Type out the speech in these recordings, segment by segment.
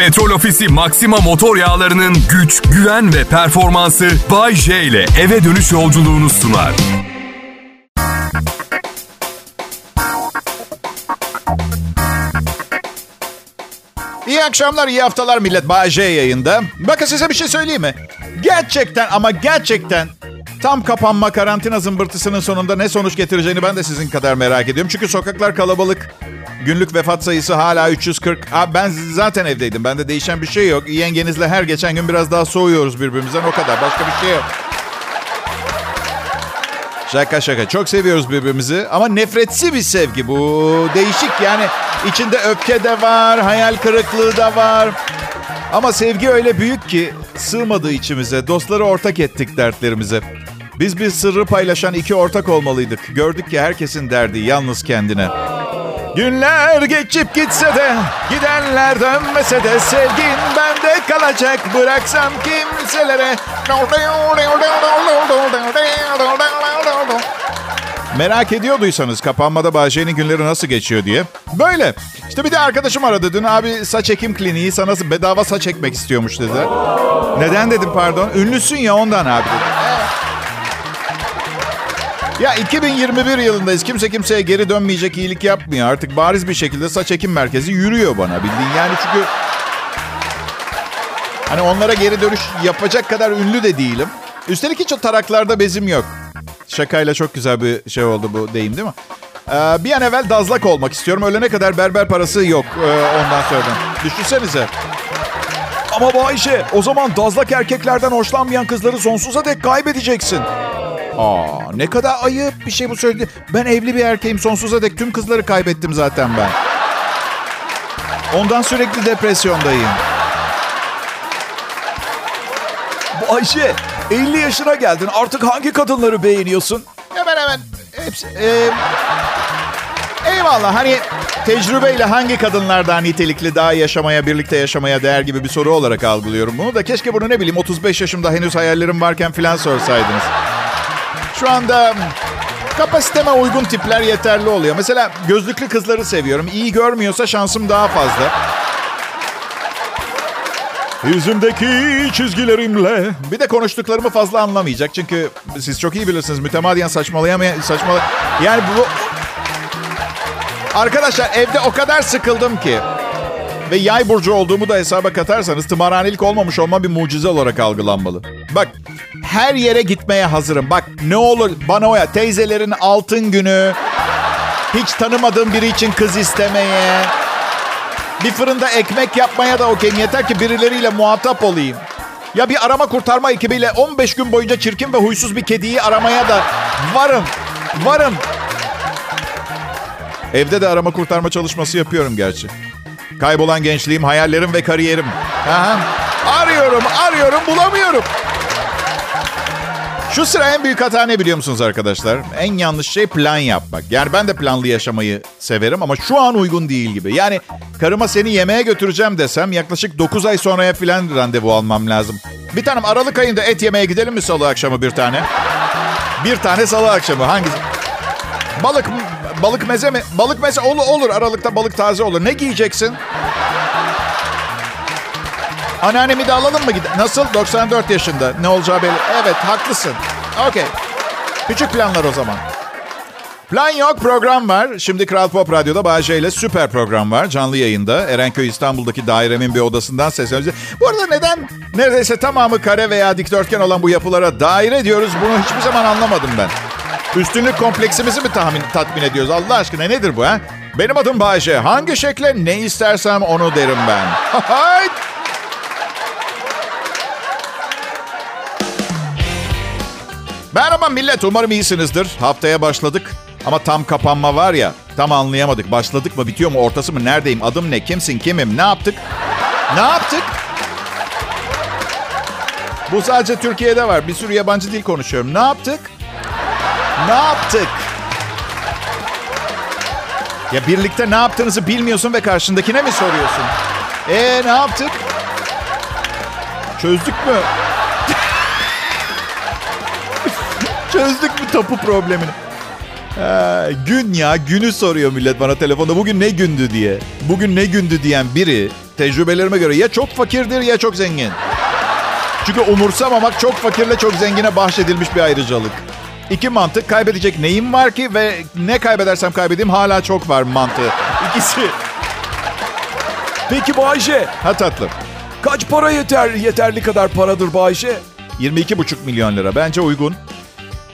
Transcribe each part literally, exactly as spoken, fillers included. Petrol Ofisi Maxima motor yağlarının güç, güven ve performansı Bay J ile eve dönüş yolculuğunu sunar. İyi akşamlar, iyi haftalar millet. Bay J yayında. Bakın size bir şey söyleyeyim mi? Gerçekten ama gerçekten tam kapanma karantina zımbırtısının sonunda ne sonuç getireceğini ben de sizin kadar merak ediyorum. Çünkü sokaklar kalabalık. Günlük vefat sayısı hala üç yüz kırk. Abi ben zaten evdeydim. Bende değişen bir şey yok. Yengenizle her geçen gün biraz daha soğuyoruz birbirimizden. O kadar. Başka bir şey yok. Şaka şaka. Çok seviyoruz birbirimizi. Ama nefretsi bir sevgi bu. Değişik yani. İçinde öfke de var. Hayal kırıklığı da var. Ama sevgi öyle büyük ki sığmadı içimize. Dostları ortak ettik dertlerimize. Biz bir sırrı paylaşan iki ortak olmalıydık. Gördük ki herkesin derdi yalnız kendine. Günler geçip gitse de, gidenler dönmese de sevgin bende kalacak. Bıraksam kimselere. Merak ediyorduysanız kapanmada Bahçeli'nin günleri nasıl geçiyor diye. Böyle. İşte bir de arkadaşım aradı. Dün abi saç ekim kliniği sana bedava saç ekmek istiyormuş dediler. Neden dedim pardon. Ünlüsün ya ondan abi dedi. Ya iki bin yirmi bir yılındayız. Kimse kimseye geri dönmeyecek iyilik yapmıyor. Artık bariz bir şekilde saç ekim merkezi yürüyor bana bildiğin. Yani çünkü hani onlara geri dönüş yapacak kadar ünlü de değilim. Üstelik hiç o taraklarda bezim yok. Şakayla çok güzel bir şey oldu bu deyim değil mi? Ee, bir an evvel dazlak olmak istiyorum. Ölene kadar berber parası yok ee, ondan sonra. Düşünsenize. Ama bu Ayşe, o zaman dazlak erkeklerden hoşlanmayan kızları sonsuza dek kaybedeceksin. Aa, ne kadar ayıp bir şey bu söyledi. Ben evli bir erkeğim, sonsuza dek tüm kızları kaybettim zaten ben. Ondan sürekli depresyondayım. Bu Ayşe, elli yaşına geldin. Artık hangi kadınları beğeniyorsun? Hemen hemen hepsi. E, eyvallah hani tecrübeyle hangi kadınlardan nitelikli daha yaşamaya, birlikte yaşamaya değer gibi bir soru olarak algılıyorum bunu da. Keşke bunu ne bileyim otuz beş yaşımda henüz hayallerim varken filan sorsaydınız. Şu anda kapasiteme uygun tipler yeterli oluyor. Mesela gözlüklü kızları seviyorum. İyi görmüyorsa şansım daha fazla. Yüzümdeki çizgilerimle. Bir de konuştuklarımı fazla anlamayacak. Çünkü siz çok iyi bilirsiniz. Mütemadiyen saçmalayamayan... Saçmalay- yani bu... Arkadaşlar evde o kadar sıkıldım ki. Ve yay burcu olduğumu da hesaba katarsanız tımarhanelik olmamış olma bir mucize olarak algılanmalı. Bak... Her yere gitmeye hazırım. Bak ne olur bana o ya. Teyzelerin altın günü. Hiç tanımadığım biri için kız istemeye. Bir fırında ekmek yapmaya da okeyim. Yeter ki birileriyle muhatap olayım. Ya bir arama kurtarma ekibiyle on beş gün boyunca çirkin ve huysuz bir kediyi aramaya da varım. Varım. Evde de arama kurtarma çalışması yapıyorum gerçi. Kaybolan gençliğim, hayallerim ve kariyerim. Aha. Arıyorum, arıyorum, bulamıyorum. Şu sıra en büyük hata ne biliyor musunuz arkadaşlar? En yanlış şey plan yapmak. Yani ben de planlı yaşamayı severim ama şu an uygun değil gibi. Yani karıma seni yemeğe götüreceğim desem yaklaşık dokuz ay sonraya filan randevu almam lazım. Bir tanem Aralık ayında et yemeye gidelim mi salı akşamı bir tane? Bir tane salı akşamı hangisi? Balık balık meze mi? Balık meze olur, olur Aralık'ta balık taze olur. Ne giyeceksin? Anneannemi de alalım mı? Nasıl? doksan dört yaşında. Ne olacağı belli. Evet, haklısın. Okey. Küçük planlar o zaman. Plan yok, program var. Şimdi Kral Pop Radyo'da Bahçe ile süper program var. Canlı yayında. Erenköy İstanbul'daki dairemin bir odasından sesleniyoruz. Bu arada neden neredeyse tamamı kare veya dikdörtgen olan bu yapılara daire diyoruz? Bunu hiçbir zaman anlamadım ben. Üstünlük kompleksimizi mi tahmin, tatmin ediyoruz? Allah aşkına nedir bu ha? Benim adım Bahçe. Hangi şekle ne istersem onu derim ben. Hayt! Merhaba millet, umarım iyisinizdir. Haftaya başladık ama tam kapanma var ya, tam anlayamadık. Başladık mı, bitiyor mu, ortası mı, neredeyim, adım ne, kimsin, kimim, ne yaptık? Ne yaptık? Bu sadece Türkiye'de var. Bir sürü yabancı dil konuşuyorum. Ne yaptık? Ne yaptık? Ya birlikte ne yaptığınızı bilmiyorsun ve karşındakine mi soruyorsun? Eee ne yaptık? Çözdük mü? Çözdük mü tapu problemini? Ee, gün ya, günü soruyor millet bana telefonda. Bugün ne gündü diye. Bugün ne gündü diyen biri Tecrübelerime göre ya çok fakirdir ya çok zengin. Çünkü umursamamak çok fakirle çok zengine bahşedilmiş bir ayrıcalık. İki mantık: kaybedecek neyim var ki ve ne kaybedersem kaybedeyim hala çok var mantığı. İkisi. Peki Bayşe. Ha tatlım. Kaç para yeter? Yeterli kadar paradır Bayşe. yirmi iki buçuk milyon lira. Bence uygun.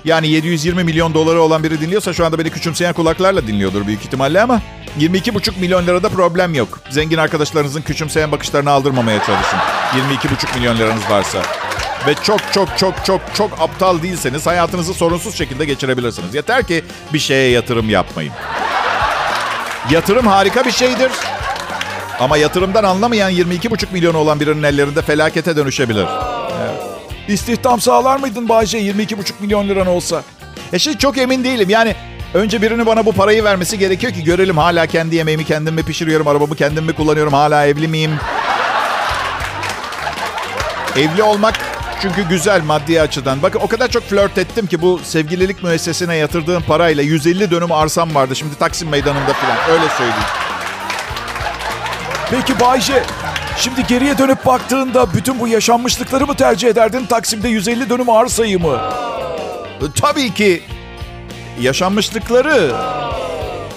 Yani yedi yüz yirmi milyon doları olan biri dinliyorsa şu anda beni küçümseyen kulaklarla dinliyordur büyük ihtimalle ama yirmi iki buçuk milyon lirada problem yok. Zengin arkadaşlarınızın küçümseyen bakışlarını aldırmamaya çalışın. yirmi iki buçuk milyon liranız varsa. Ve çok çok çok çok çok aptal değilseniz hayatınızı sorunsuz şekilde geçirebilirsiniz. Yeter ki bir şeye yatırım yapmayın. Yatırım harika bir şeydir. Ama yatırımdan anlamayan yirmi iki buçuk milyonu olan birinin ellerinde felakete dönüşebilir. Evet. İstihdam sağlar mıydın Bayce yirmi iki buçuk milyon liran olsa? E şey çok emin değilim. Yani önce birinin bana bu parayı vermesi gerekiyor ki görelim hala kendi yemeğimi kendim mi pişiriyorum, arabamı kendim mi kullanıyorum, hala evli miyim? Evli olmak çünkü güzel maddi açıdan. Bakın o kadar çok flört ettim ki bu sevgililik müessesine yatırdığım parayla yüz elli dönüm arsam vardı. Şimdi Taksim Meydanı'nda falan, öyle söyleyeyim. Peki Bayce, şimdi geriye dönüp baktığında bütün bu yaşanmışlıkları mı tercih ederdin, Taksim'de yüz elli dönüm arsayı mı? Tabii ki yaşanmışlıkları.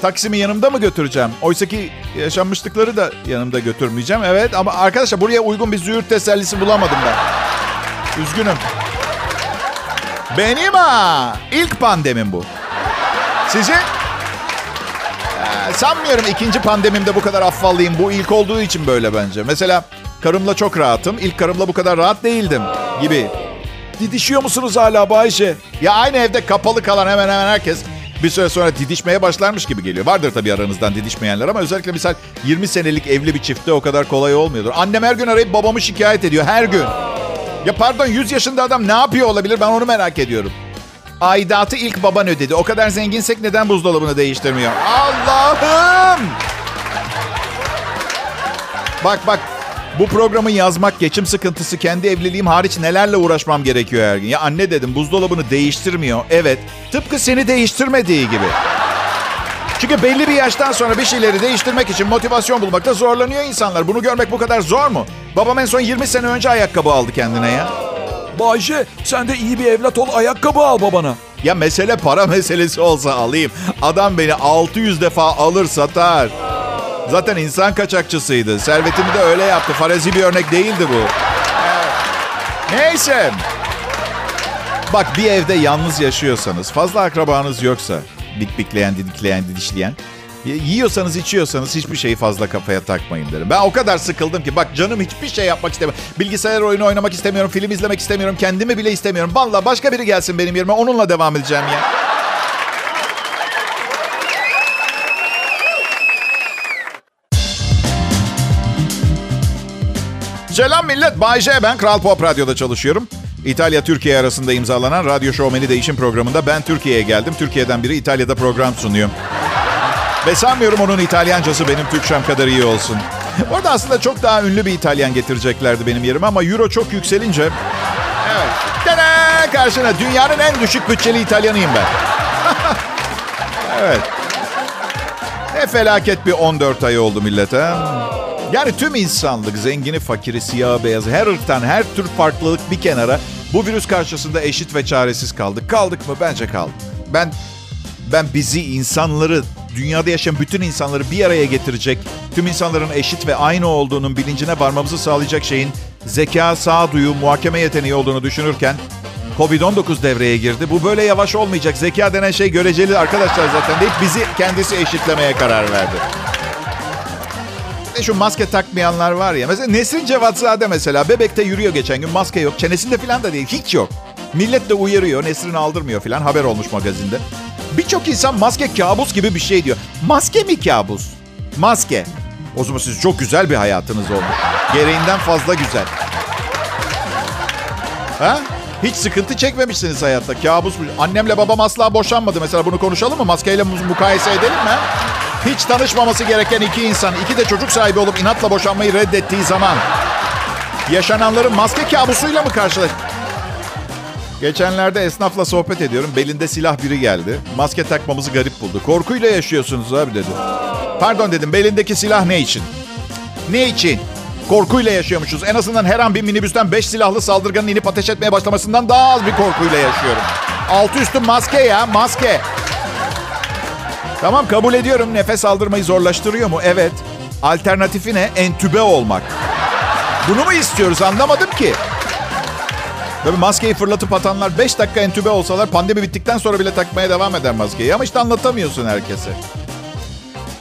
Taksim'i yanımda mı götüreceğim? Oysa ki yaşanmışlıkları da yanımda götürmeyeceğim. Evet ama arkadaşlar buraya uygun bir züğürt tesellisi bulamadım ben. Üzgünüm. Benim ha ilk pandemim bu. Sizin? Sanmıyorum ikinci pandemimde bu kadar affallıyım. Bu ilk olduğu için böyle bence. Mesela karımla çok rahatım. İlk karımla bu kadar rahat değildim gibi. Didişiyor musunuz hala Bayşe? Ya aynı evde kapalı kalan hemen hemen herkes bir süre sonra didişmeye başlarmış gibi geliyor. Vardır tabii aranızdan didişmeyenler ama özellikle misal yirmi senelik evli bir çiftte o kadar kolay olmuyordur. Annem her gün arayıp babamı şikayet ediyor her gün. Ya pardon yüz yaşında adam ne yapıyor olabilir, ben onu merak ediyorum. Aidatı ilk baban ödedi. O kadar zenginsek neden buzdolabını değiştirmiyor? Allah'ım! Bak bak. Bu programı yazmak, geçim sıkıntısı, kendi evliliğim hariç nelerle uğraşmam gerekiyor her gün. Ya anne dedim buzdolabını değiştirmiyor. Evet. Tıpkı seni değiştirmediği gibi. Çünkü belli bir yaştan sonra bir şeyleri değiştirmek için motivasyon bulmakta zorlanıyor insanlar. Bunu görmek bu kadar zor mu? Babam en son yirmi sene önce ayakkabı aldı kendine ya. Bayşe sen de iyi bir evlat ol, ayakkabı al babana. Ya mesele para meselesi olsa alayım. Adam beni altı yüz defa alır satar. Zaten insan kaçakçısıydı. Servetimi de öyle yaptı. Farazi bir örnek değildi bu. Neyse. Bak bir evde yalnız yaşıyorsanız, fazla akrabanız yoksa, dikbikleyen, didikleyen, didişleyen, yiyorsanız, içiyorsanız hiçbir şeyi fazla kafaya takmayın derim. Ben o kadar sıkıldım ki bak canım hiçbir şey yapmak istemiyorum. Bilgisayar oyunu oynamak istemiyorum, film izlemek istemiyorum, kendimi bile istemiyorum. Vallahi başka biri gelsin benim yerime, onunla devam edeceğim ya. Selam millet, Bay J ben, Kral Pop Radyo'da çalışıyorum. İtalya-Türkiye arasında imzalanan Radyo Şovmeni Değişim programında ben Türkiye'ye geldim. Türkiye'den biri İtalya'da program sunuyor. Ve sanmıyorum onun İtalyancası benim Türkçem kadar iyi olsun. Orada aslında çok daha ünlü bir İtalyan getireceklerdi benim yerime ama euro çok yükselince... Evet. Tada! Karşına dünyanın en düşük bütçeli İtalyanıyım ben. Evet. Ne felaket bir on dört ay oldu millete. Yani tüm insanlık, zengini, fakiri, siyahı, beyazı, her ırktan, her tür farklılık bir kenara... Bu virüs karşısında eşit ve çaresiz kaldık. Kaldık mı? Bence kaldık. Ben... Ben bizi, insanları, dünyada yaşayan bütün insanları bir araya getirecek, tüm insanların eşit ve aynı olduğunun bilincine varmamızı sağlayacak şeyin zeka, sağduyu, muhakeme yeteneği olduğunu düşünürken kovid on dokuz devreye girdi. Bu böyle yavaş olmayacak. Zeka denen şey göreceli arkadaşlar zaten deyip bizi kendisi eşitlemeye karar verdi. Şu maske takmayanlar var ya. Mesela Nesrin Cevatzade mesela Bebek'te yürüyor geçen gün, maske yok. Çenesinde falan da değil, hiç yok. Millet de uyarıyor, Nesrin aldırmıyor falan, haber olmuş magazinde. Birçok insan maske kabus gibi bir şey diyor. Maske mi kabus? Maske. O zaman siz çok güzel bir hayatınız olmuş. Gereğinden fazla güzel. Ha? Hiç sıkıntı çekmemişsiniz hayatta. Kabus mu? Annemle babam asla boşanmadı. Mesela bunu konuşalım mı? Maskeyle mukayese edelim mi? Hiç tanışmaması gereken iki insan, iki de çocuk sahibi olup inatla boşanmayı reddettiği zaman yaşananların maske kabusuyla mı karşılaştık? Geçenlerde esnafla sohbet ediyorum. Belinde silah biri geldi. Maske takmamızı garip buldu. Korkuyla yaşıyorsunuz abi dedi. Pardon dedim, belindeki silah ne için? Ne için? korkuyla yaşıyormuşuz. En azından her an bir minibüsten beş silahlı saldırganın inip ateş etmeye başlamasından daha az bir korkuyla yaşıyorum. Altı üstü maske ya, maske. Tamam, kabul ediyorum. Nefes aldırmayı zorlaştırıyor mu? Evet. Alternatifi ne? Entübe olmak. Bunu mu istiyoruz? Anlamadım ki. Tabii maskeyi fırlatıp atanlar beş dakika entübe olsalar pandemi bittikten sonra bile takmaya devam eder maskeyi. Ama işte anlatamıyorsun herkese.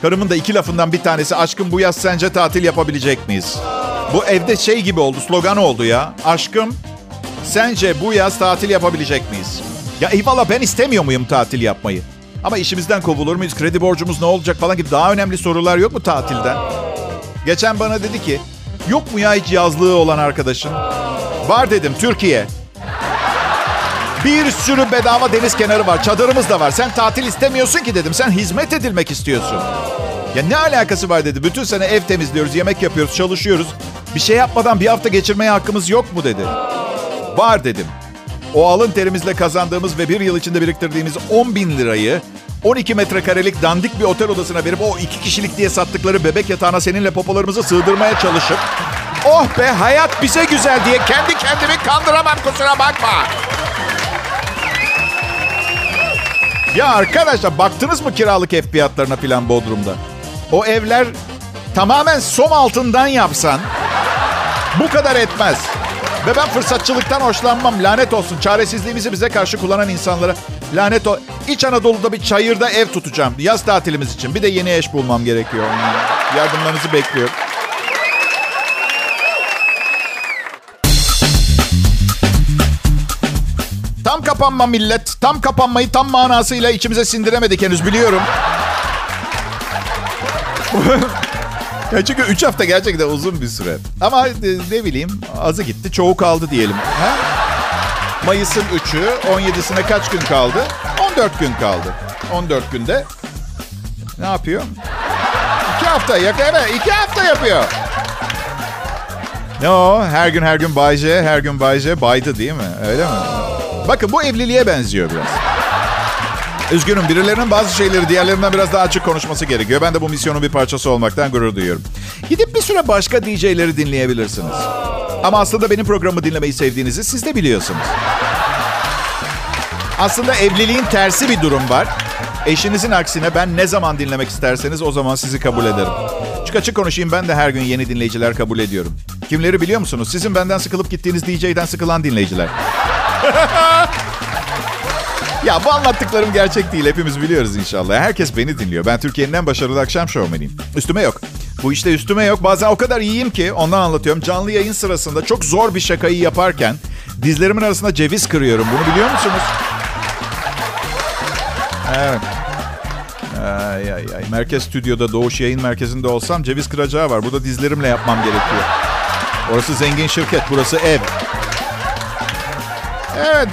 Karımın da iki lafından bir tanesi, aşkım bu yaz sence tatil yapabilecek miyiz? Bu evde şey gibi oldu, slogan oldu ya. Aşkım sence bu yaz tatil yapabilecek miyiz? Ya eyvallah, ben istemiyor muyum tatil yapmayı? Ama işimizden kovulur muyuz? Kredi borcumuz ne olacak falan gibi daha önemli sorular yok mu tatilden? Geçen bana dedi ki, yok mu ya hiç yazlığı olan arkadaşın? Var dedim, Türkiye. Bir sürü bedava deniz kenarı var, çadırımız da var. Sen tatil istemiyorsun ki dedim, sen hizmet edilmek istiyorsun. Ya ne alakası var dedi, bütün sene ev temizliyoruz, yemek yapıyoruz, çalışıyoruz. Bir şey yapmadan bir hafta geçirmeye hakkımız yok mu dedi. Var dedim. O alın terimizle kazandığımız ve bir yıl içinde biriktirdiğimiz on bin lirayı on iki metrekarelik dandik bir otel odasına verip o iki kişilik diye sattıkları bebek yatağına seninle popolarımızı sığdırmaya çalışıp oh be hayat bize güzel diye kendi kendimi kandıramam, kusura bakma. Ya arkadaşlar, baktınız mı kiralık ev fiyatlarına filan Bodrum'da? O evler tamamen som altından yapsan bu kadar etmez. Ve ben fırsatçılıktan hoşlanmam. Lanet olsun. Çaresizliğimizi bize karşı kullanan insanlara lanet ol. İç Anadolu'da bir çayırda ev tutacağım. Yaz tatilimiz için. Bir de yeni eş bulmam gerekiyor. Yardımlarınızı bekliyorum. Tam kapanma millet. Tam kapanmayı tam manasıyla içimize sindiremedik henüz, biliyorum. Ya çünkü üç hafta gerçekten uzun bir süre. Ama ne bileyim, azı gitti çoğu kaldı diyelim. Ha? Mayıs'ın üçü, on yedisine kaç gün kaldı? on dört gün kaldı. on dört günde ne yapıyor? iki hafta yakın, evet iki hafta yapıyor. Ne o? Her gün her gün Bay J, her gün Bay J baydı değil mi? Öyle mi? Bakın bu evliliğe benziyor biraz. Üzgünüm, birilerinin bazı şeyleri diğerlerinden biraz daha açık konuşması gerekiyor. Ben de bu misyonun bir parçası olmaktan gurur duyuyorum. Gidip bir süre başka D J'leri dinleyebilirsiniz. Ama aslında benim programımı dinlemeyi sevdiğinizi siz de biliyorsunuz. Aslında evliliğin tersi bir durum var. Eşinizin aksine ben ne zaman dinlemek isterseniz o zaman sizi kabul ederim. Çünkü açık konuşayım, ben de her gün yeni dinleyiciler kabul ediyorum. Kimleri biliyor musunuz? Sizin benden sıkılıp gittiğiniz D J'den sıkılan dinleyiciler. Ya bu anlattıklarım gerçek değil. Hepimiz biliyoruz inşallah. Herkes beni dinliyor. Ben Türkiye'nin en başarılı akşam şovmeniyim. Üstüme yok. Bu işte üstüme yok. Bazen o kadar iyiyim ki ondan anlatıyorum. Canlı yayın sırasında çok zor bir şakayı yaparken dizlerimin arasında ceviz kırıyorum. Bunu biliyor musunuz? Evet. Ay ay ay. Merkez stüdyoda, Doğuş Yayın Merkezi'nde olsam ceviz kıracağı var. Burada dizlerimle yapmam gerekiyor. Orası zengin şirket, burası ev. Evet,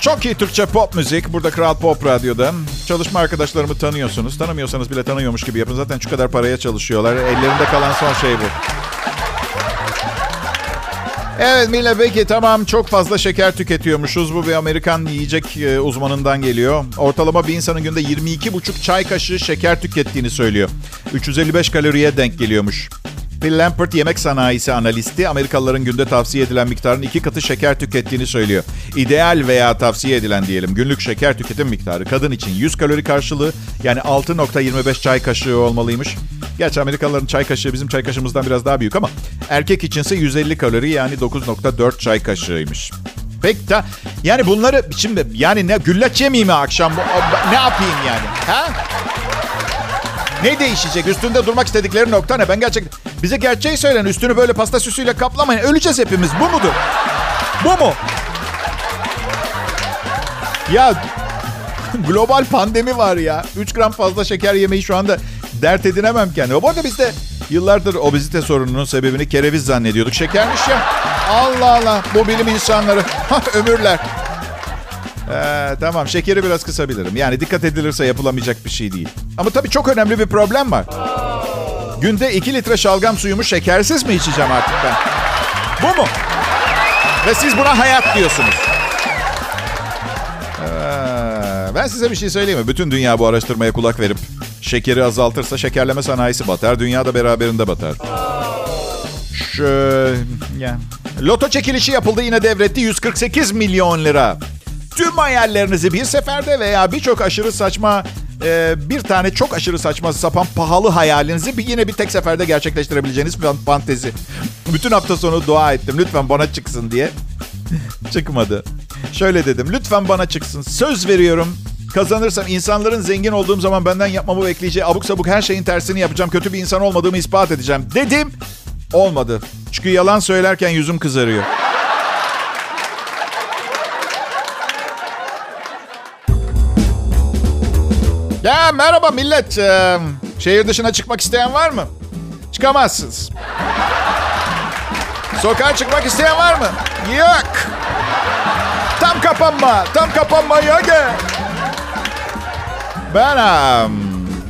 çok iyi Türkçe pop müzik. Burada Kral Pop Radyo'da. Çalışma arkadaşlarımı tanıyorsunuz. Tanımıyorsanız bile tanıyormuş gibi yapın. Zaten şu kadar paraya çalışıyorlar. Ellerinde kalan son şey bu. Evet Mila, peki tamam, çok fazla şeker tüketiyormuşuz. Bu bir Amerikan yiyecek uzmanından geliyor. Ortalama bir insanın günde yirmi iki buçuk çay kaşığı şeker tükettiğini söylüyor. üç yüz elli beş kaloriye denk geliyormuş. Bill Lampert, yemek sanayisi analisti, Amerikalıların günde tavsiye edilen miktarın iki katı şeker tükettiğini söylüyor. İdeal veya tavsiye edilen diyelim günlük şeker tüketim miktarı kadın için yüz kalori karşılığı, yani altı nokta yirmi beş çay kaşığı olmalıymış. Gerçi Amerikalıların çay kaşığı bizim çay kaşığımızdan biraz daha büyük ama erkek içinse yüz elli kalori, yani dokuz nokta dört çay kaşığıymış. Pek ta yani bunları şimdi yani ne güllaç yemeyeyim mi akşam, ne yapayım yani? Ha? Ne değişecek? Üstünde durmak istedikleri nokta ne? Ben gerçekten... Bize gerçeği söyleyin. Üstünü böyle pasta süsüyle kaplamayın. Öleceğiz hepimiz. Bu mudur? Bu mu? Ya global pandemi var ya. üç gram fazla şeker yemeyi şu anda dert edinemem kendime. Bu arada biz de yıllardır obezite sorununun sebebini kereviz zannediyorduk. Şekermiş ya. Allah Allah. Bu bilim insanları. Ömürler. Ee, tamam, şekeri biraz kısabilirim. Yani dikkat edilirse yapılamayacak bir şey değil. Ama tabii çok önemli bir problem var. Günde iki litre şalgam suyumu şekersiz mi içeceğim artık ben? Bu mu? Ve siz buna hayat diyorsunuz. Ee, ben size bir şey söyleyeyim mi? Bütün dünya bu araştırmaya kulak verip şekeri azaltırsa şekerleme sanayisi batar. Dünya da beraberinde batar. olmuş. Ee, yani. Loto çekilişi yapıldı, yine devretti yüz kırk sekiz milyon lira. Tüm hayallerinizi bir seferde veya birçok aşırı saçma, e, bir tane çok aşırı saçma sapan pahalı hayalinizi bir, yine bir tek seferde gerçekleştirebileceğiniz fantezi. Bütün hafta sonu dua ettim, lütfen bana çıksın diye. Çıkmadı. Şöyle dedim, lütfen bana çıksın. Söz veriyorum, kazanırsam insanların zengin olduğum zaman benden yapmamı bekleyeceği abuk sabuk her şeyin tersini yapacağım. Kötü bir insan olmadığımı ispat edeceğim dedim. Olmadı. Çünkü yalan söylerken yüzüm kızarıyor. Ya merhaba millet. Ee, şehir dışına çıkmak isteyen var mı? Çıkamazsınız. Sokağa çıkmak isteyen var mı? Yok. Tam kapanma. Tam kapanma yok. Ben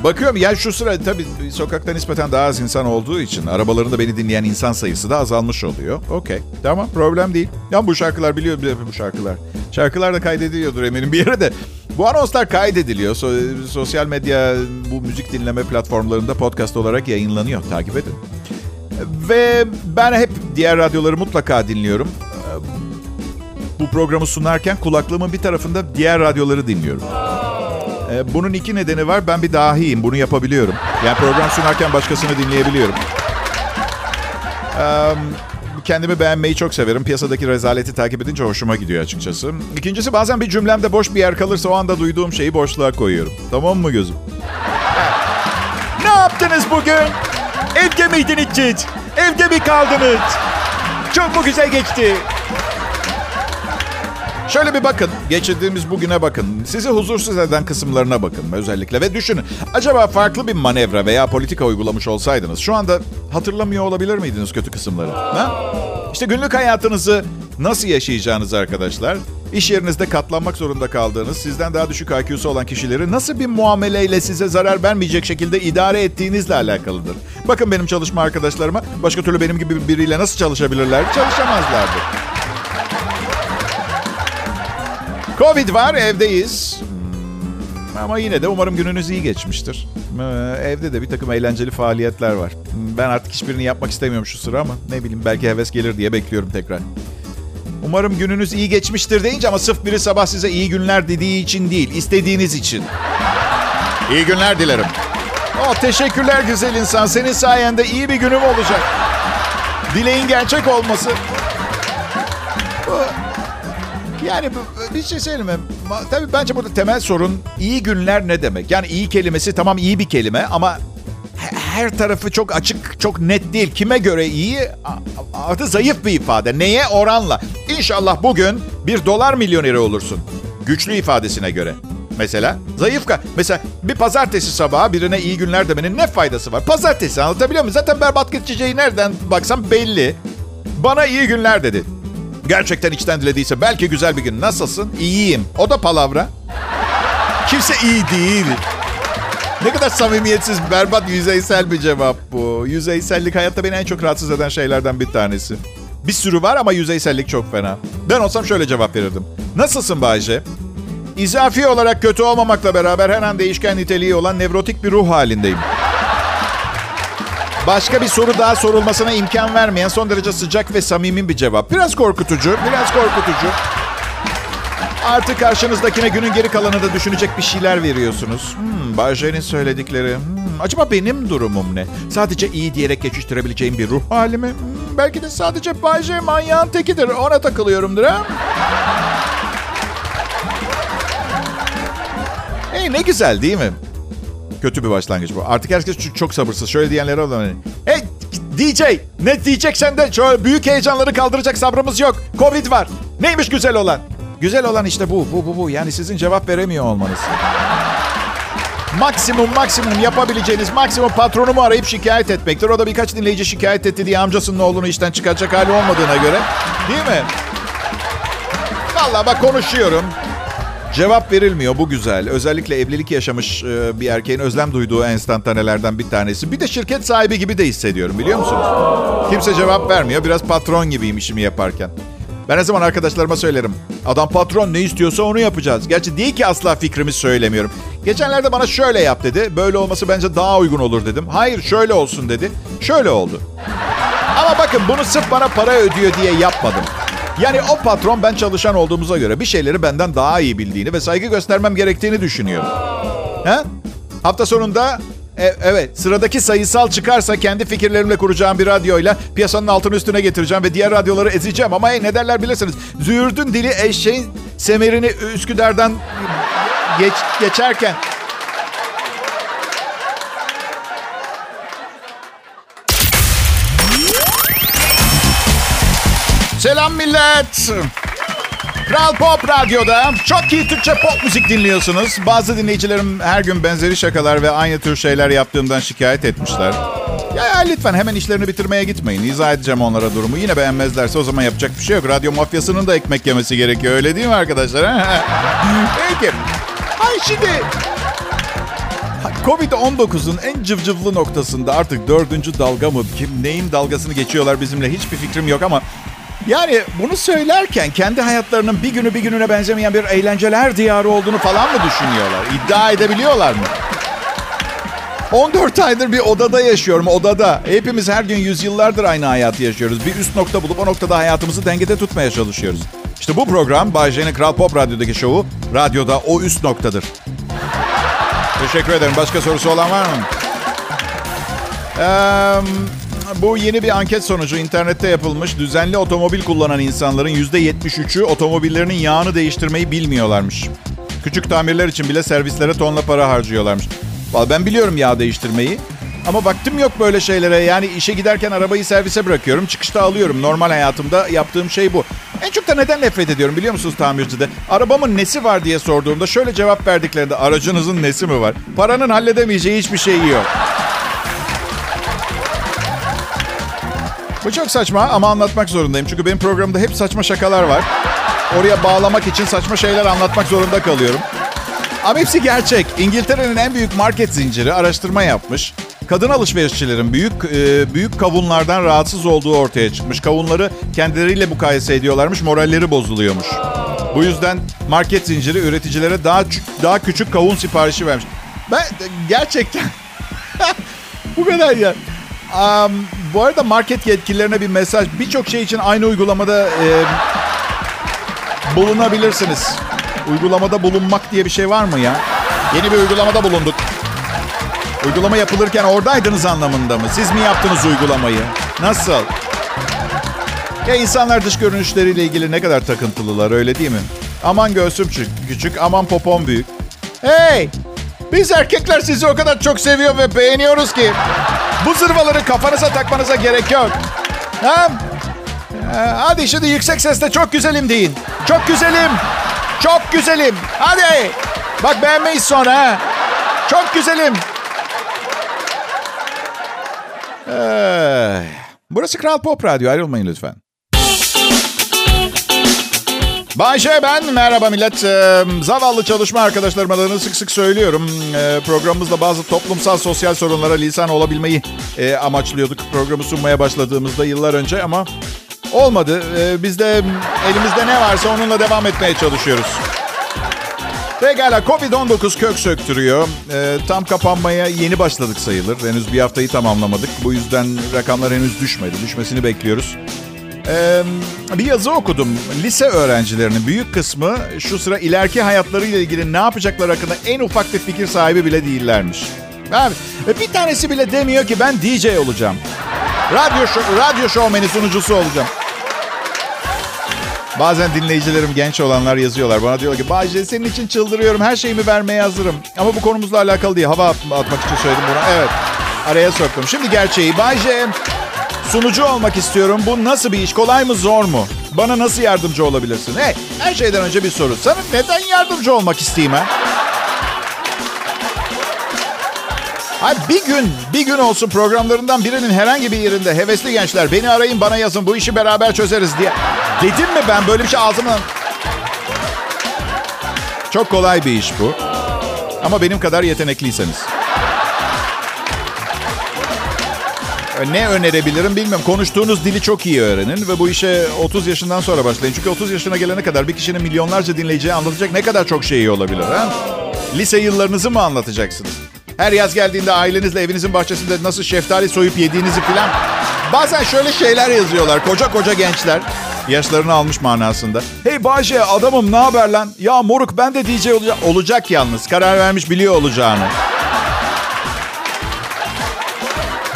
bakıyorum ya şu sıra tabii sokakta nispeten daha az insan olduğu için arabalarında beni dinleyen insan sayısı da azalmış oluyor. Okey. Tamam, problem değil. Ya bu şarkılar biliyor bu şarkılar. Şarkılar da kaydediliyordur eminim bir yere de. Bu anonslar kaydediliyor. So- sosyal medya, bu müzik dinleme platformlarında podcast olarak yayınlanıyor. Takip edin. Ve ben hep diğer radyoları mutlaka dinliyorum. Bu programı sunarken kulaklığımın bir tarafında diğer radyoları dinliyorum. Bunun iki nedeni var. Ben bir dahiyim. Bunu yapabiliyorum. Yani program sunarken başkasını dinleyebiliyorum. Kendimi beğenmeyi çok severim. Piyasadaki rezaleti takip edince hoşuma gidiyor açıkçası. İkincisi, bazen bir cümlemde boş bir yer kalırsa o anda duyduğum şeyi boşluğa koyuyorum. Tamam mı gözüm? Ne yaptınız bugün? Evde miydiniz hiç? Evde mi kaldınız? Çok mu güzel geçti? Şöyle bir bakın. Geçirdiğimiz bugüne bakın. Sizi huzursuz eden kısımlarına bakın özellikle. Ve düşünün. Acaba farklı bir manevra veya politika uygulamış olsaydınız şu anda hatırlamıyor olabilir miydiniz kötü kısımları? Ha? İşte günlük hayatınızı nasıl yaşayacağınız arkadaşlar. İş yerinizde katlanmak zorunda kaldığınız, sizden daha düşük I Q'su olan kişileri nasıl bir muameleyle size zarar vermeyecek şekilde idare ettiğinizle alakalıdır. Bakın benim çalışma arkadaşlarıma, başka türlü benim gibi biriyle nasıl çalışabilirler? Çalışamazlardı. Covid var, evdeyiz. Ama yine de umarım gününüz iyi geçmiştir. Evde de bir takım eğlenceli faaliyetler var. Ben artık hiçbirini yapmak istemiyorum şu sıra ama ne bileyim, belki heves gelir diye bekliyorum tekrar. Umarım gününüz iyi geçmiştir deyince ama sırf biri sabah size iyi günler dediği için değil, istediğiniz için. İyi günler dilerim. Oh, teşekkürler güzel insan. Senin sayende iyi bir günüm olacak. Dileğin gerçek olması. Yani bir şey söyleyeyim mi? Tabii bence burada temel sorun iyi günler ne demek? Yani iyi kelimesi tamam, iyi bir kelime ama her tarafı çok açık, çok net değil. Kime göre iyi? Artı zayıf bir ifade. Neye oranla? İnşallah bugün bir dolar milyoneri olursun. Güçlü ifadesine göre. Mesela zayıf... Ka- Mesela bir pazartesi sabahı birine iyi günler demenin ne faydası var? Pazartesi, anlatabiliyor muyum? Zaten berbat geçeceği nereden baksan belli. Bana iyi günler dedi. Gerçekten içten dilediyse belki güzel bir gün. Nasılsın? İyiyim. O da palavra. Kimse iyi değil. Ne kadar samimiyetsiz, berbat, yüzeysel bir cevap bu. Yüzeysellik hayatta beni en çok rahatsız eden şeylerden bir tanesi. Bir sürü var ama yüzeysellik çok fena. Ben olsam şöyle cevap verirdim. Nasılsın Bay J? İzafi olarak kötü olmamakla beraber her an değişken niteliği olan nevrotik bir ruh halindeyim. Başka bir soru daha sorulmasına imkan vermeyen son derece sıcak ve samimi bir cevap. Biraz korkutucu, biraz korkutucu. Artık karşınızdakine günün geri kalanını da düşünecek bir şeyler veriyorsunuz. Hmm, Bay J'nin söyledikleri. Hmm, acaba benim durumum ne? Sadece iyi diyerek geçiştirebileceğim bir ruh hali mi? Hmm, belki de sadece Bay J manyağın tekidir. Ona takılıyorumdur ha? Hey, ne güzel değil mi? Kötü bir başlangıç bu. Artık herkes çok sabırsız. Şöyle diyenlere olanı. Hey D J, ne diyeceksen de şöyle büyük heyecanları kaldıracak sabrımız yok. Covid var. Neymiş güzel olan? Güzel olan işte bu, bu, bu, bu. Yani sizin cevap veremiyor olmanız. Maksimum, maksimum yapabileceğiniz maksimum patronumu arayıp şikayet etmektir. O da birkaç dinleyici şikayet etti diye amcasının oğlunu işten çıkaracak hali olmadığına göre. Değil mi? Vallahi bak konuşuyorum. Cevap verilmiyor, bu güzel. Özellikle evlilik yaşamış bir erkeğin özlem duyduğu enstantanelerden bir tanesi. Bir de şirket sahibi gibi de hissediyorum, biliyor musunuz? Kimse cevap vermiyor. Biraz patron gibiyim işimi yaparken. Ben her zaman arkadaşlarıma söylerim. Adam patron, ne istiyorsa onu yapacağız. Gerçi değil ki asla fikrimi söylemiyorum. Geçenlerde bana şöyle yap dedi. Böyle olması bence daha uygun olur dedim. Hayır şöyle olsun dedi. Şöyle oldu. Ama Ama bakın bunu sırf bana para ödüyor diye yapmadım. Yani o patron ben çalışan olduğumuza göre bir şeyleri benden daha iyi bildiğini ve saygı göstermem gerektiğini düşünüyor. He? Hafta sonunda e, evet sıradaki sayısal çıkarsa kendi fikirlerimle kuracağım bir radyoyla piyasanın altını üstüne getireceğim ve diğer radyoları ezeceğim. Ama hey, ne derler bilirsiniz. Züğürdün dili eşeğin semerini Üsküdar'dan geç, geçerken... Selam millet. Kral Pop Radyo'da çok iyi Türkçe pop müzik dinliyorsunuz. Bazı dinleyicilerim her gün benzeri şakalar ve aynı tür şeyler yaptığımdan şikayet etmişler. Ya, ya lütfen hemen işlerini bitirmeye gitmeyin. İzah edeceğim onlara durumu. Yine beğenmezlerse o zaman yapacak bir şey yok. Radyo mafyasının da ekmek yemesi gerekiyor. Öyle değil mi arkadaşlar? Peki. Ay şimdi... kovid on dokuzun en cıvcıvlı noktasında artık dördüncü dalga mı? Kim, neyin dalgasını geçiyorlar bizimle? Hiçbir fikrim yok ama... Yani bunu söylerken kendi hayatlarının bir günü bir gününe benzemeyen bir eğlenceler diyarı olduğunu falan mı düşünüyorlar? İddia edebiliyorlar mı? on dört aydır bir odada yaşıyorum, odada. Hepimiz her gün yüzyıllardır aynı hayatı yaşıyoruz. Bir üst nokta bulup o noktada hayatımızı dengede tutmaya çalışıyoruz. İşte bu program, Bay J'nin Kral Pop Radyo'daki şovu, radyoda o üst noktadır. Teşekkür ederim. Başka sorusu olan var mı? Eee... Bu yeni bir anket sonucu internette yapılmış. Düzenli otomobil kullanan insanların yüzde yetmiş üçü otomobillerinin yağını değiştirmeyi bilmiyorlarmış. Küçük tamirler için bile servislere tonla para harcıyorlarmış. Vallahi ben biliyorum yağ değiştirmeyi ama vaktim yok böyle şeylere. Yani işe giderken arabayı servise bırakıyorum, çıkışta alıyorum. Normal hayatımda yaptığım şey bu. En çok da neden nefret ediyorum biliyor musunuz tamircide? Arabamın nesi var diye sorduğumda şöyle cevap verdiklerinde, aracınızın nesi mi var? Paranın halledemeyeceği hiçbir şeyi yok. Bu çok saçma ama anlatmak zorundayım. Çünkü benim programımda hep saçma şakalar var. Oraya bağlamak için saçma şeyler anlatmak zorunda kalıyorum. Ama hepsi gerçek. İngiltere'nin en büyük market zinciri araştırma yapmış. Kadın alışverişçilerin büyük e, büyük kavunlardan rahatsız olduğu ortaya çıkmış. Kavunları kendileriyle mukayese ediyorlarmış, moralleri bozuluyormuş. Bu yüzden market zinciri üreticilere daha daha küçük kavun siparişi vermiş. Ben gerçekten bu kadar ya. Um, bu arada market yetkililerine bir mesaj. Birçok şey için aynı uygulamada e, bulunabilirsiniz. Uygulamada bulunmak diye bir şey var mı ya? Yeni bir uygulamada bulunduk. Uygulama yapılırken oradaydınız anlamında mı? Siz mi yaptınız uygulamayı? Nasıl? Ya insanlar dış görünüşleriyle ilgili ne kadar takıntılılar, öyle değil mi? Aman göğsüm küçük, aman popom büyük. Hey! Biz erkekler sizi o kadar çok seviyor ve beğeniyoruz ki... Bu zırvaları kafanıza takmanıza gerek yok. Ha? Ee, hadi şimdi yüksek sesle çok güzelim deyin. Çok güzelim. Çok güzelim. Hadi. Bak beğenmeyiz sonra. Ha? Çok güzelim. Ee, burası Kral Pop Radyo. Ayrılmayın lütfen. Bay J ben. Merhaba millet. Ee, zavallı çalışma arkadaşlarım adını sık sık söylüyorum. Ee, programımızda bazı toplumsal sosyal sorunlara lisan olabilmeyi e, amaçlıyorduk. Programı sunmaya başladığımızda yıllar önce ama olmadı. Ee, biz de elimizde ne varsa onunla devam etmeye çalışıyoruz. Pekala, kovid on dokuz kök söktürüyor. Ee, tam kapanmaya yeni başladık sayılır. Henüz bir haftayı tamamlamadık. Bu yüzden rakamlar henüz düşmedi. Düşmesini bekliyoruz. Ee, bir yazı okudum. Lise öğrencilerinin büyük kısmı şu sıra ileriki hayatlarıyla ilgili ne yapacaklar hakkında en ufak bir fikir sahibi bile değillermiş. Abi, bir tanesi bile demiyor ki ben D J olacağım. Radyo şo- radyo şovmeni sunucusu olacağım. Bazen dinleyicilerim genç olanlar yazıyorlar. Bana diyorlar ki Bahçe senin için çıldırıyorum, her şeyimi vermeye hazırım. Ama bu konumuzla alakalı değil. Hava atmak için söyledim bunu. Evet, araya soktum. Şimdi gerçeği Bahçe... Sunucu olmak istiyorum. Bu nasıl bir iş? Kolay mı, zor mu? Bana nasıl yardımcı olabilirsin? Hey, her şeyden önce bir soru. Sana neden yardımcı olmak isteyeyim ha? Hayır, bir gün, bir gün olsun programlarından birinin herhangi bir yerinde hevesli gençler beni arayın, bana yazın, bu işi beraber çözeriz diye. Dedim mi ben böyle bir şey ağzımdan? Çok kolay bir iş bu. Ama benim kadar yetenekliyseniz. Ne önerebilirim bilmiyorum. Konuştuğunuz dili çok iyi öğrenin ve bu işe otuz yaşından sonra başlayın. Çünkü otuz yaşına gelene kadar bir kişinin milyonlarca dinleyiciye anlatacak ne kadar çok şeyi olabilir. He? Lise yıllarınızı mı anlatacaksınız? Her yaz geldiğinde ailenizle evinizin bahçesinde nasıl şeftali soyup yediğinizi falan Bazen şöyle şeyler yazıyorlar. Koca koca gençler. Yaşlarını almış manasında. Hey Bahçe adamım ne haber lan? Ya moruk ben de D J olacağım. Olacak yalnız. Karar vermiş biliyor olacağını.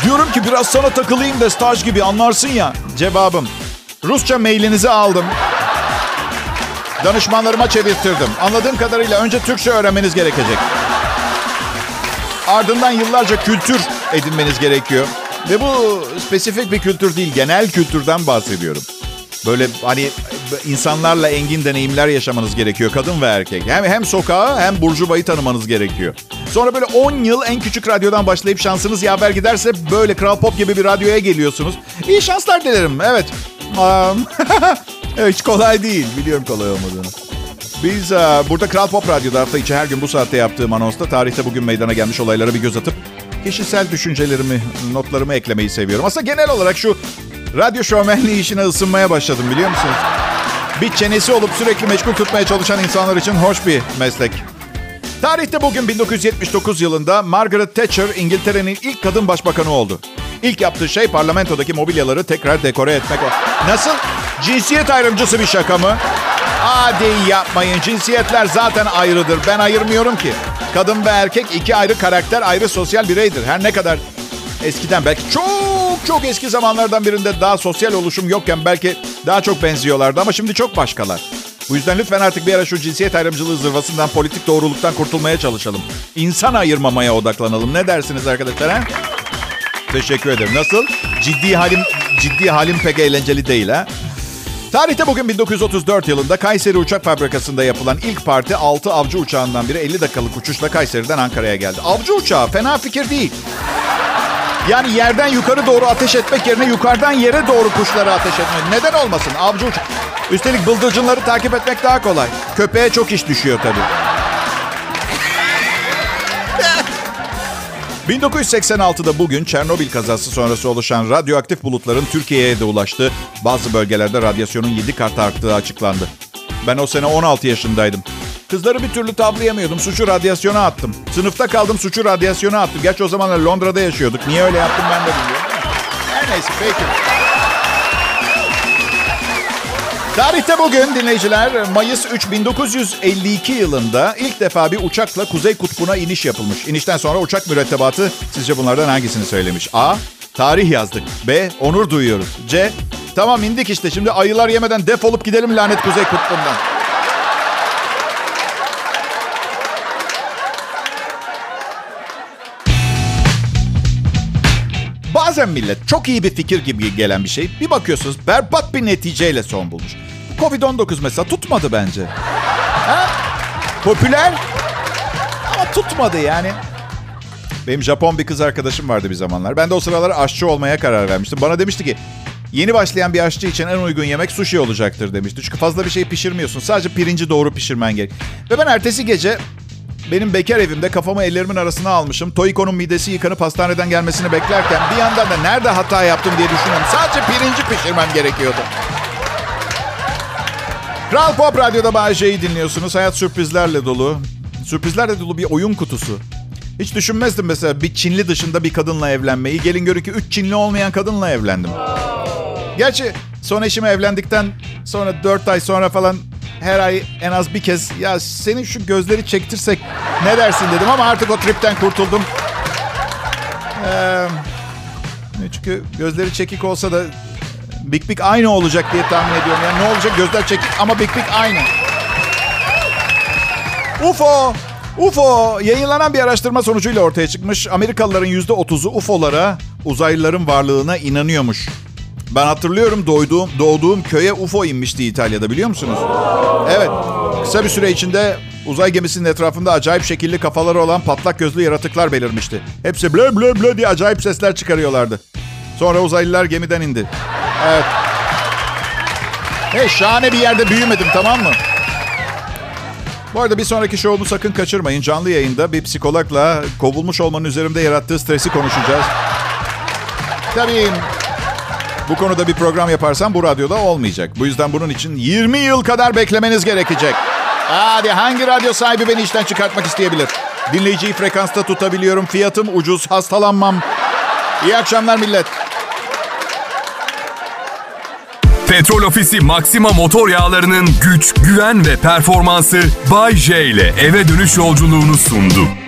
Diyorum ki biraz sana takılayım da staj gibi anlarsın ya. Cevabım. Rusça mailinizi aldım. Danışmanlarıma çevirtirdim. Anladığım kadarıyla önce Türkçe öğrenmeniz gerekecek. Ardından yıllarca kültür edinmeniz gerekiyor. Ve bu spesifik bir kültür değil, genel kültürden bahsediyorum. Böyle hani insanlarla engin deneyimler yaşamanız gerekiyor, kadın ve erkek. Hem, hem sokağı hem burjuvayı tanımanız gerekiyor. Sonra böyle on yıl en küçük radyodan başlayıp şansınız yaver giderse böyle Kral Pop gibi bir radyoya geliyorsunuz. İyi şanslar dilerim, evet. Hiç kolay değil, biliyorum kolay olmadığını. Biz burada Kral Pop Radyo'da hafta içi her gün bu saatte yaptığım anonsta tarihte bugün meydana gelmiş olaylara bir göz atıp kişisel düşüncelerimi, notlarımı eklemeyi seviyorum. Aslında genel olarak şu radyo şovmenliği işine ısınmaya başladım biliyor musunuz? Bir çenesi olup sürekli meşgul tutmaya çalışan insanlar için hoş bir meslek. Tarihte bugün bin dokuz yüz yetmiş dokuz yılında Margaret Thatcher İngiltere'nin ilk kadın başbakanı oldu. İlk yaptığı şey parlamentodaki mobilyaları tekrar dekore etmek oldu. Nasıl? Cinsiyet ayrımcısı bir şaka mı? Hadi yapmayın. Cinsiyetler zaten ayrıdır. Ben ayırmıyorum ki. Kadın ve erkek iki ayrı karakter, ayrı sosyal bireydir. Her ne kadar eskiden, belki çok çok eski zamanlardan birinde daha sosyal oluşum yokken belki daha çok benziyorlardı ama şimdi çok başkalar. Bu yüzden lütfen artık bir ara şu cinsiyet ayrımcılığı zırvasından, politik doğruluktan kurtulmaya çalışalım. İnsan ayırmamaya odaklanalım. Ne dersiniz arkadaşlar? He? Teşekkür ederim. Nasıl? Ciddi halim, ciddi halim pek eğlenceli değil ha? Tarihte bugün bin dokuz yüz otuz dört yılında Kayseri Uçak Fabrikası'nda yapılan ilk parti altı avcı uçağından biri elli dakikalık uçuşla Kayseri'den Ankara'ya geldi. Avcı uçağı fena fikir değil. Yani yerden yukarı doğru ateş etmek yerine yukarıdan yere doğru kuşlara ateş etmek. Neden olmasın avcı uçağı? Üstelik bıldırcınları takip etmek daha kolay. Köpeğe çok iş düşüyor tabii. bin dokuz yüz seksen altıda bugün Çernobil kazası sonrası oluşan radyoaktif bulutların Türkiye'ye de ulaştığı, bazı bölgelerde radyasyonun yedi kat arttığı açıklandı. Ben o sene on altı yaşındaydım. Kızları bir türlü tavlayamıyordum. Suçu radyasyona attım. Sınıfta kaldım, suçu radyasyona attım. Gerçi o zamanlar Londra'da yaşıyorduk. Niye öyle yaptım ben de bilmiyorum. Her neyse peki. Tarihte bugün dinleyiciler Mayıs üç bin dokuz yüz elli iki yılında ilk defa bir uçakla Kuzey Kutbu'na iniş yapılmış. İnişten sonra uçak mürettebatı sizce bunlardan hangisini söylemiş? A. Tarih yazdık. B. Onur duyuyoruz. C. Tamam indik işte şimdi ayılar yemeden defolup gidelim lanet Kuzey Kutbu'ndan. Bazen millet çok iyi bir fikir gibi gelen bir şey, bir bakıyorsunuz berbat bir neticeyle son bulmuş. Covid on dokuz mesela tutmadı bence. Ha? Popüler ama tutmadı yani. Benim Japon bir kız arkadaşım vardı bir zamanlar. Ben de o sıralar aşçı olmaya karar vermiştim. Bana demişti ki yeni başlayan bir aşçı için en uygun yemek sushi olacaktır demişti. Çünkü fazla bir şey pişirmiyorsun. Sadece pirinci doğru pişirmen gerek. Ve ben ertesi gece benim bekar evimde kafamı ellerimin arasına almışım. Toiko'nun midesi yıkanıp hastaneden gelmesini beklerken bir yandan da nerede hata yaptım diye düşünüyorum. Sadece pirinci pişirmem gerekiyordu. Kral Pop Radyo'da Bay J'yi dinliyorsunuz. Hayat sürprizlerle dolu. Sürprizlerle dolu bir oyun kutusu. Hiç düşünmezdim mesela bir Çinli dışında bir kadınla evlenmeyi. Gelin görün ki üç Çinli olmayan kadınla evlendim. Gerçi son eşime evlendikten sonra dört ay sonra falan her ay en az bir kez ya senin şu gözleri çektirsek ne dersin dedim ama artık o tripten kurtuldum. Ee, çünkü gözleri çekik olsa da bik bik aynı olacak diye tahmin ediyorum. Yani ne olacak gözler çekik ama bik bik aynı. UFO, UFO yayınlanan bir araştırma sonucuyla ortaya çıkmış. Amerikalıların yüzde otuzu UFO'lara, uzaylıların varlığına inanıyormuş. Ben hatırlıyorum doğduğum, doğduğum köye UFO inmişti İtalya'da biliyor musunuz? Evet. Kısa bir süre içinde uzay gemisinin etrafında acayip şekilli kafaları olan patlak gözlü yaratıklar belirmişti. Hepsi blö blö blö diye acayip sesler çıkarıyorlardı. Sonra uzaylılar gemiden indi. Evet. Hey şahane bir yerde büyümedim tamam mı? Bu arada bir sonraki şovumu sakın kaçırmayın. Canlı yayında bir psikologla kovulmuş olmanın üzerimde yarattığı stresi konuşacağız. Tabii bu konuda bir program yaparsam bu radyoda olmayacak. Bu yüzden bunun için yirmi yıl kadar beklemeniz gerekecek. Hadi hangi radyo sahibi beni işten çıkartmak isteyebilir? Dinleyiciyi frekansta tutabiliyorum. Fiyatım ucuz. Hastalanmam. İyi akşamlar millet. Petrol Ofisi Maxima motor yağlarının güç, güven ve performansı Bay J ile eve dönüş yolculuğunu sundu.